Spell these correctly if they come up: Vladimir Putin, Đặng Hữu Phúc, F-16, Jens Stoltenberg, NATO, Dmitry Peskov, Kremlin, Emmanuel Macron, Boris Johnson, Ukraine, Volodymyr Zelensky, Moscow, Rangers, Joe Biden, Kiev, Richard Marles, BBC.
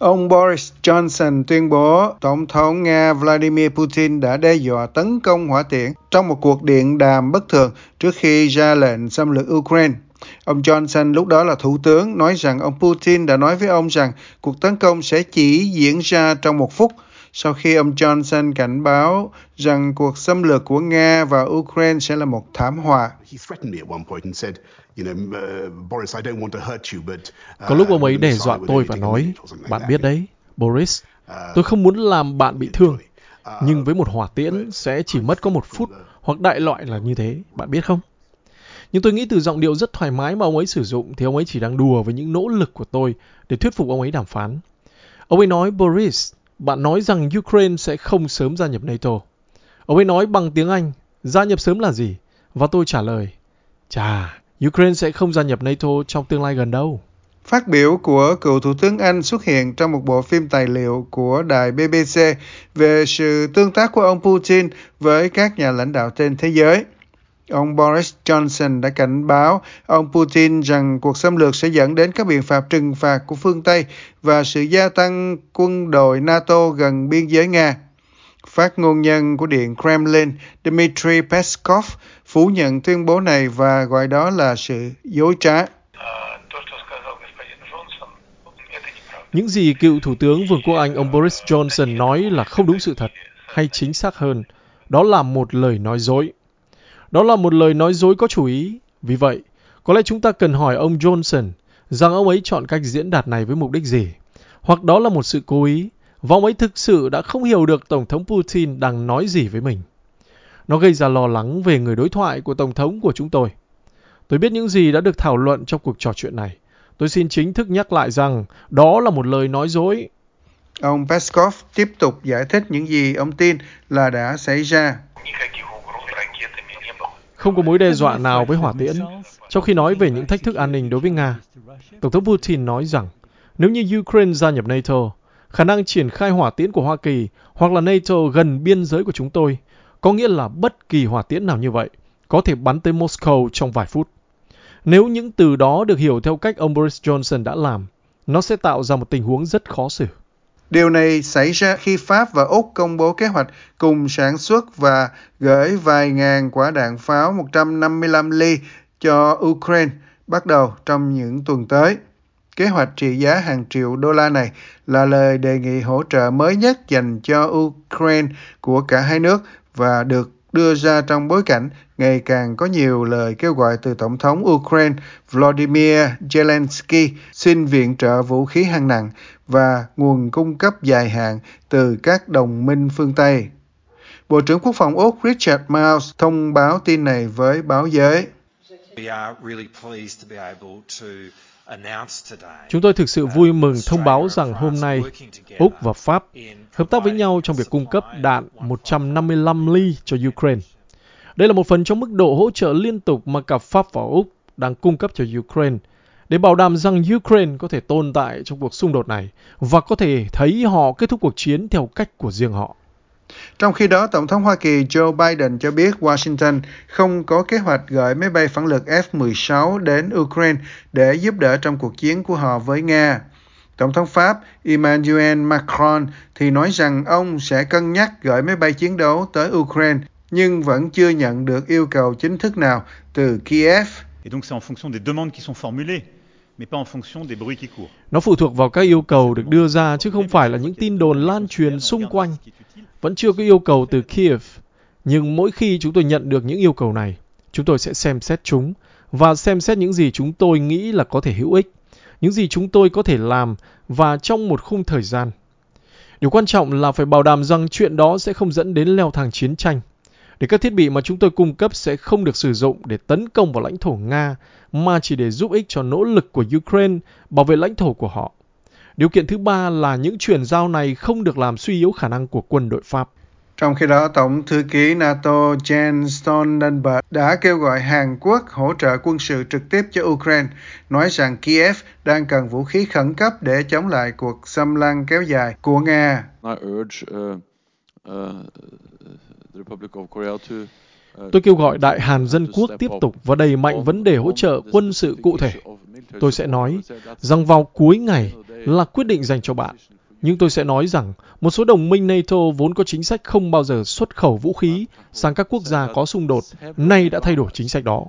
Ông Boris Johnson tuyên bố Tổng thống Nga Vladimir Putin đã đe dọa tấn công hỏa tiễn trong một cuộc điện đàm bất thường trước khi ra lệnh xâm lược Ukraine. Ông Johnson lúc đó là thủ tướng nói rằng ông Putin đã nói với ông rằng cuộc tấn công sẽ chỉ diễn ra trong một phút, sau khi ông Johnson cảnh báo rằng cuộc xâm lược của Nga và Ukraine sẽ là một thảm họa. Có lúc ông ấy đe dọa tôi và nói, bạn biết đấy, Boris, tôi không muốn làm bạn bị thương, nhưng với một hỏa tiễn sẽ chỉ mất có một phút hoặc đại loại là như thế, bạn biết không? Nhưng tôi nghĩ từ giọng điệu rất thoải mái mà ông ấy sử dụng thì ông ấy chỉ đang đùa với những nỗ lực của tôi để thuyết phục ông ấy đàm phán. Ông ấy nói, Boris, bạn nói rằng Ukraine sẽ không sớm gia nhập NATO. Ông ấy nói bằng tiếng Anh, gia nhập sớm là gì? Và tôi trả lời, chà, Ukraine sẽ không gia nhập NATO trong tương lai gần đâu. Phát biểu của cựu Thủ tướng Anh xuất hiện trong một bộ phim tài liệu của đài BBC về sự tương tác của ông Putin với các nhà lãnh đạo trên thế giới. Ông Boris Johnson đã cảnh báo ông Putin rằng cuộc xâm lược sẽ dẫn đến các biện pháp trừng phạt của phương Tây và sự gia tăng quân đội NATO gần biên giới Nga. Phát ngôn nhân của Điện Kremlin Dmitry Peskov phủ nhận tuyên bố này và gọi đó là sự dối trá. Những gì cựu Thủ tướng Vương quốc Anh ông Boris Johnson nói là không đúng sự thật, hay chính xác hơn, đó là một lời nói dối. Đó là một lời nói dối có chủ ý. Vì vậy, có lẽ chúng ta cần hỏi ông Johnson rằng ông ấy chọn cách diễn đạt này với mục đích gì. Hoặc đó là một sự cố ý, và ông ấy thực sự đã không hiểu được Tổng thống Putin đang nói gì với mình. Nó gây ra lo lắng về người đối thoại của Tổng thống của chúng tôi. Tôi biết những gì đã được thảo luận trong cuộc trò chuyện này. Tôi xin chính thức nhắc lại rằng đó là một lời nói dối. Ông Peskov tiếp tục giải thích những gì ông tin là đã xảy ra. Không có mối đe dọa nào với hỏa tiễn, trong khi nói về những thách thức an ninh đối với Nga. Tổng thống Putin nói rằng, nếu như Ukraine gia nhập NATO, khả năng triển khai hỏa tiễn của Hoa Kỳ hoặc là NATO gần biên giới của chúng tôi, có nghĩa là bất kỳ hỏa tiễn nào như vậy có thể bắn tới Moscow trong vài phút. Nếu những từ đó được hiểu theo cách ông Boris Johnson đã làm, nó sẽ tạo ra một tình huống rất khó xử. Điều này xảy ra khi Pháp và Úc công bố kế hoạch cùng sản xuất và gửi vài ngàn quả đạn pháo 155 ly cho Ukraine bắt đầu trong những tuần tới. Kế hoạch trị giá hàng triệu đô la này là lời đề nghị hỗ trợ mới nhất dành cho Ukraine của cả hai nước và được đưa ra trong bối cảnh ngày càng có nhiều lời kêu gọi từ Tổng thống Ukraine Volodymyr Zelensky xin viện trợ vũ khí hạng nặng và nguồn cung cấp dài hạn từ các đồng minh phương Tây. Bộ trưởng Quốc phòng Úc Richard Marles thông báo tin này với báo giới. Chúng tôi thực sự vui mừng thông báo rằng hôm nay, Úc và Pháp hợp tác với nhau trong việc cung cấp đạn 155 ly cho Ukraine. Đây là một phần trong mức độ hỗ trợ liên tục mà cả Pháp và Úc đang cung cấp cho Ukraine để bảo đảm rằng Ukraine có thể tồn tại trong cuộc xung đột này và có thể thấy họ kết thúc cuộc chiến theo cách của riêng họ. Trong khi đó, Tổng thống Hoa Kỳ Joe Biden cho biết Washington không có kế hoạch gửi máy bay phản lực F-16 đến Ukraine để giúp đỡ trong cuộc chiến của họ với Nga. Tổng thống Pháp Emmanuel Macron thì nói rằng ông sẽ cân nhắc gửi máy bay chiến đấu tới Ukraine, nhưng vẫn chưa nhận được yêu cầu chính thức nào từ Kiev. Nó phụ thuộc vào các yêu cầu được đưa ra chứ không phải là những tin đồn lan truyền xung quanh. Vẫn chưa có yêu cầu từ Kiev, nhưng mỗi khi chúng tôi nhận được những yêu cầu này, chúng tôi sẽ xem xét chúng và xem xét những gì chúng tôi nghĩ là có thể hữu ích, những gì chúng tôi có thể làm và trong một khung thời gian. Điều quan trọng là phải bảo đảm rằng chuyện đó sẽ không dẫn đến leo thang chiến tranh, để các thiết bị mà chúng tôi cung cấp sẽ không được sử dụng để tấn công vào lãnh thổ Nga, mà chỉ để giúp ích cho nỗ lực của Ukraine bảo vệ lãnh thổ của họ. Điều kiện thứ ba là những chuyển giao này không được làm suy yếu khả năng của quân đội Pháp. Trong khi đó, Tổng thư ký NATO Jens Stoltenberg đã kêu gọi Hàn Quốc hỗ trợ quân sự trực tiếp cho Ukraine, nói rằng Kiev đang cần vũ khí khẩn cấp để chống lại cuộc xâm lăng kéo dài của Nga. Tôi kêu gọi Đại Hàn Dân Quốc tiếp tục và đẩy mạnh vấn đề hỗ trợ quân sự cụ thể. Tôi sẽ nói rằng vào cuối ngày, là quyết định dành cho bạn. Nhưng tôi sẽ nói rằng một số đồng minh NATO vốn có chính sách không bao giờ xuất khẩu vũ khí sang các quốc gia có xung đột, nay đã thay đổi chính sách đó.